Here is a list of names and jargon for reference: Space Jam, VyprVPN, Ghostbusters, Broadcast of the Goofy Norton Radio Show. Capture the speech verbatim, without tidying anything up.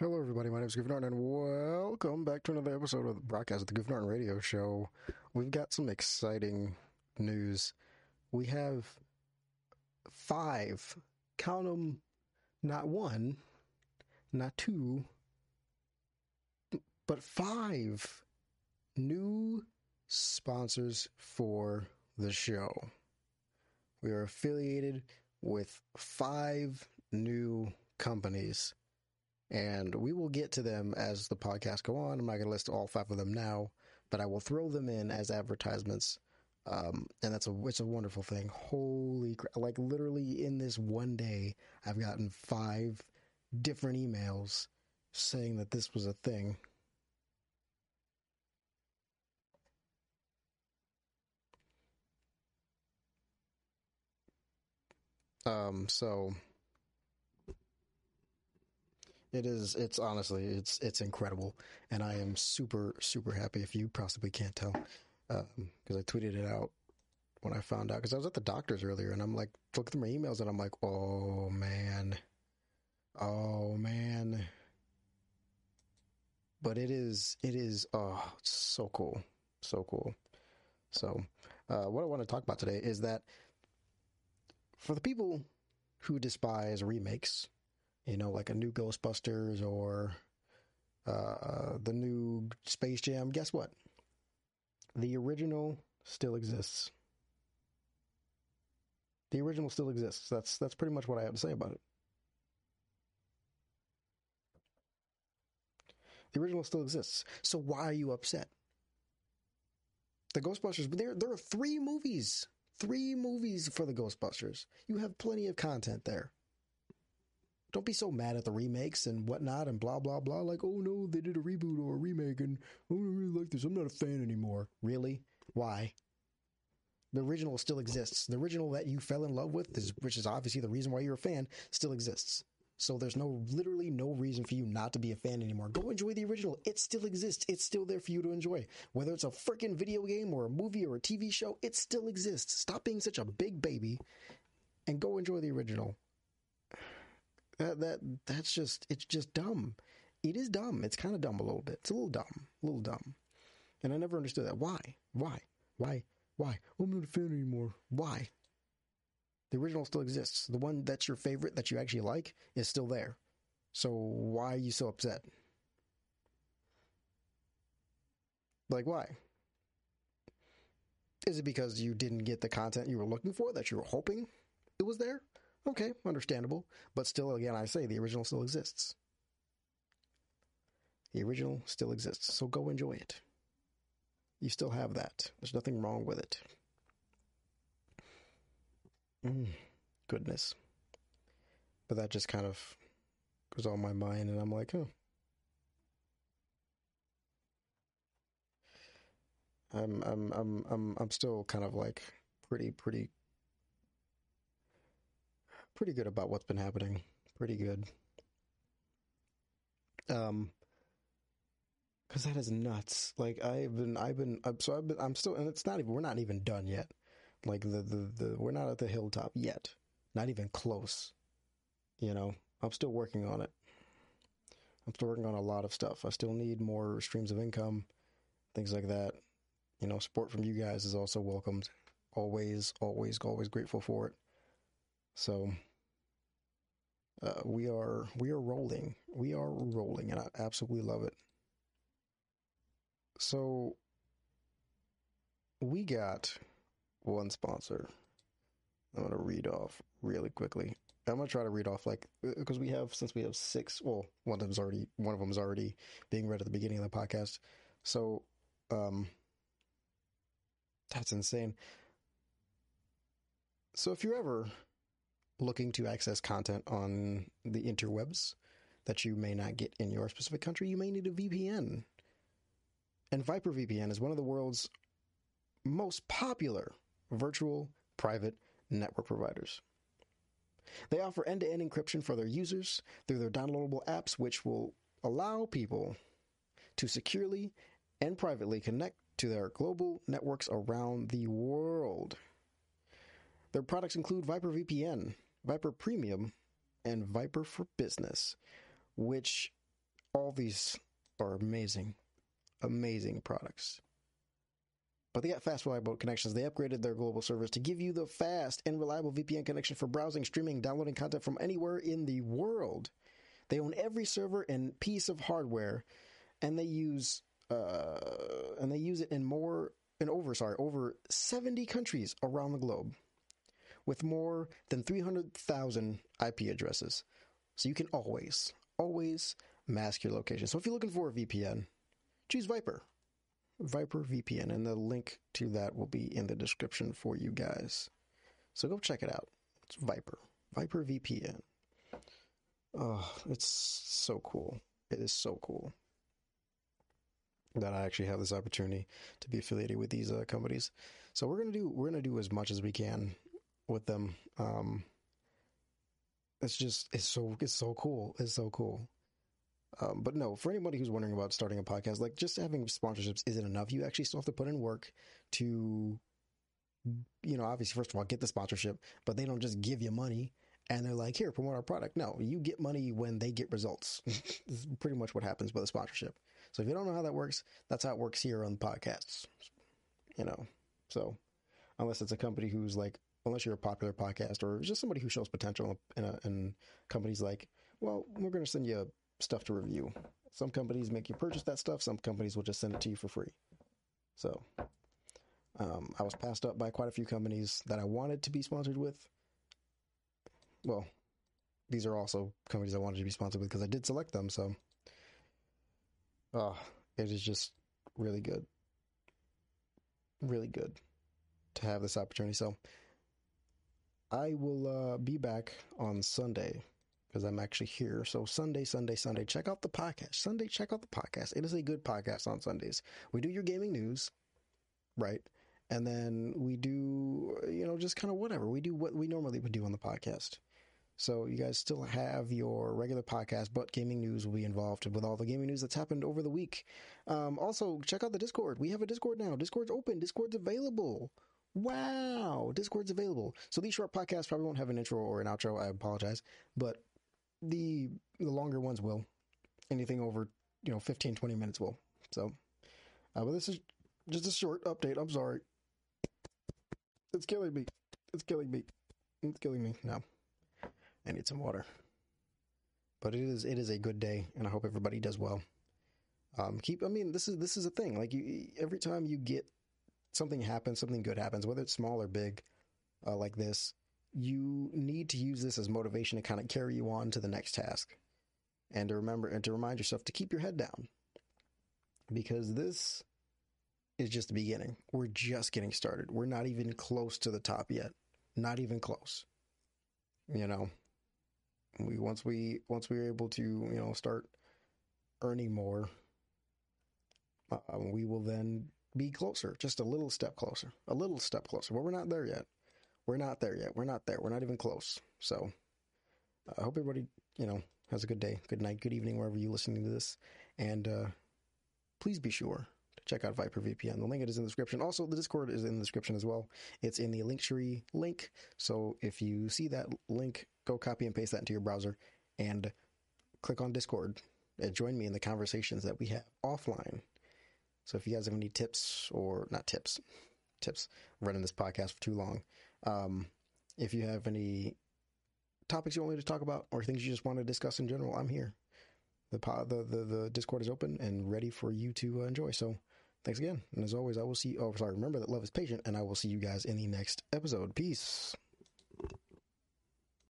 Hello, everybody. My name is Goofy Norton, and welcome back to another episode of the Broadcast of the Goofy Norton Radio Show. We've got some exciting news. We have five, count them, not one, not two, but five new sponsors for the show. We are affiliated with five new companies. And we will get to them as the podcast go on. I'm not going to list all five of them now, but I will throw them in as advertisements. Um, and that's a it's a wonderful thing. Holy crap. Like, literally in this one day, I've gotten five different emails saying that this was a thing. Um, so... It is, it's honestly, it's it's incredible, and I am super, super happy if you possibly can't tell, because um, I tweeted it out when I found out, because I was at the doctor's earlier, and I'm like, looking through my emails, and I'm like, oh, man, oh, man, but it is, it is, oh, it's so cool, so cool, so uh, what I want to talk about today is that for the people who despise remakes, you know, like a new Ghostbusters or uh, the new Space Jam. Guess what? The original still exists. The original still exists. That's that's pretty much what I have to say about it. The original still exists. So why are you upset? The Ghostbusters, but there there are three movies, three movies for the Ghostbusters. You have plenty of content there. Don't be so mad at the remakes and whatnot and blah, blah, blah. Like, oh, no, they did a reboot or a remake, and I don't really like this. I'm not a fan anymore. Really? Why? The original still exists. The original that you fell in love with, is, which is obviously the reason why you're a fan, still exists. So there's no, literally no reason for you not to be a fan anymore. Go enjoy the original. It still exists. It's still there for you to enjoy. Whether it's a freaking video game or a movie or a T V show, it still exists. Stop being such a big baby and go enjoy the original. That, that that's just, it's just dumb. It is dumb. It's kind of dumb a little bit. It's a little dumb, a little dumb. And I never understood that. Why? Why? Why? Why? I'm not a fan anymore. Why? The original still exists. The one that's your favorite that you actually like is still there. So why are you so upset? Like, why? Is it because you didn't get the content you were looking for that you were hoping it was there? Okay, understandable, but still, again, I say the original still exists. The original still exists, so go enjoy it. You still have that. There's nothing wrong with it. Mm, goodness. But that just kind of was on my mind, and I'm like, oh. I'm, I'm, I'm, I'm, I'm still kind of like pretty, pretty... Pretty good about what's been happening. Pretty good. Um, because that is nuts. Like I've been, I've been, I'm, so I've been, I'm still, and it's not even, we're not even done yet. Like the, the, the, we're not at the hilltop yet. Not even close. You know, I'm still working on it. I'm still working on a lot of stuff. I still need more streams of income, things like that. You know, support from you guys is also welcomed. Always, always, always grateful for it. So. Uh, we are we are rolling. We are rolling, and I absolutely love it. So we got one sponsor. I'm gonna read off really quickly. I'm gonna try to read off like because we have since we have six. Well, one of them's already one of them's already being read at the beginning of the podcast. So um, that's insane. So if you're ever looking to access content on the interwebs that you may not get in your specific country, you may need a V P N. And VyprVPN is one of the world's most popular virtual private network providers. They offer end-to-end encryption for their users through their downloadable apps, which will allow people to securely and privately connect to their global networks around the world. Their products include VyprVPN, Vyper Premium, and Vyper for Business, which all these are amazing, amazing products. But they got fast, reliable connections. They upgraded their global servers to give you the fast and reliable V P N connection for browsing, streaming, downloading content from anywhere in the world. They own every server and piece of hardware, and they use uh, and they use it in more in over sorry over seventy countries around the globe, with more than three hundred thousand I P addresses. So you can always, always mask your location. So if you're looking for a V P N, choose Vypr. VyprVPN, and the link to that will be in the description for you guys. So go check it out. It's Vypr. VyprVPN. Oh, it's so cool. It is so cool that I actually have this opportunity to be affiliated with these uh, companies. So we're gonna do we're gonna do as much as we can with them. Um, it's just it's so it's so cool. It's so cool. Um, but no, for anybody who's wondering about starting a podcast, like, just having sponsorships isn't enough. You actually still have to put in work to, you know, obviously, first of all, get the sponsorship, but they don't just give you money and they're like, here, promote our product. No, you get money when they get results. This is pretty much what happens with a sponsorship. So if you don't know how that works, that's how it works here on podcasts, you know. So unless it's a company who's like, unless you're a popular podcast or just somebody who shows potential, and, and companies like, well, we're going to send you a stuff to review. Some companies make you purchase that stuff. Some companies will just send it to you for free. So um, I was passed up by quite a few companies that I wanted to be sponsored with. Well, these are also companies I wanted to be sponsored with because I did select them. So uh, it is just really good. Really good to have this opportunity. So I will uh, be back on Sunday, because I'm actually here. So Sunday, Sunday, Sunday, check out the podcast. Sunday, check out the podcast. It is a good podcast on Sundays. We do your gaming news, right? And then we do, you know, just kind of whatever. We do what we normally would do on the podcast. So you guys still have your regular podcast, but gaming news will be involved with all the gaming news that's happened over the week. Um, also, check out the Discord. We have a Discord now. Discord's open. Discord's available. Wow. Discord's available. So these short podcasts probably won't have an intro or an outro. I apologize. But The the longer ones will. Anything over, you know, fifteen, twenty minutes will. So, uh, but this is just a short update. I'm sorry. It's killing me. It's killing me. It's killing me. No. I need some water. But it is it is a good day, and I hope everybody does well. Um, keep. I mean, this is this is a thing. Like, you, every time you get something happens, something good happens, whether it's small or big, uh, like this, you need to use this as motivation to kind of carry you on to the next task, and to remember and to remind yourself to keep your head down, because this is just the beginning. We're just getting started. We're not even close to the top yet. Not even close. You know, we once we once we are able to, you know, start earning more, uh, we will then be closer, just a little step closer, a little step closer. But we're not there yet. We're not there yet. We're not there. We're not even close. So uh, I hope everybody, you know, has a good day, good night, good evening, wherever you're listening to this. And uh, please be sure to check out VyprVPN. The link is in the description. Also, the Discord is in the description as well. It's in the Linktree link. So if you see that link, go copy and paste that into your browser and click on Discord and join me in the conversations that we have offline. So if you guys have any tips or not tips, tips, running this podcast for too long. Um, if you have any topics you want me to talk about or things you just want to discuss in general, I'm here. The pod, the, the, the Discord is open and ready for you to uh, enjoy. So thanks again. And as always, I will see you. Oh, sorry. Remember that love is patient, and I will see you guys in the next episode. Peace.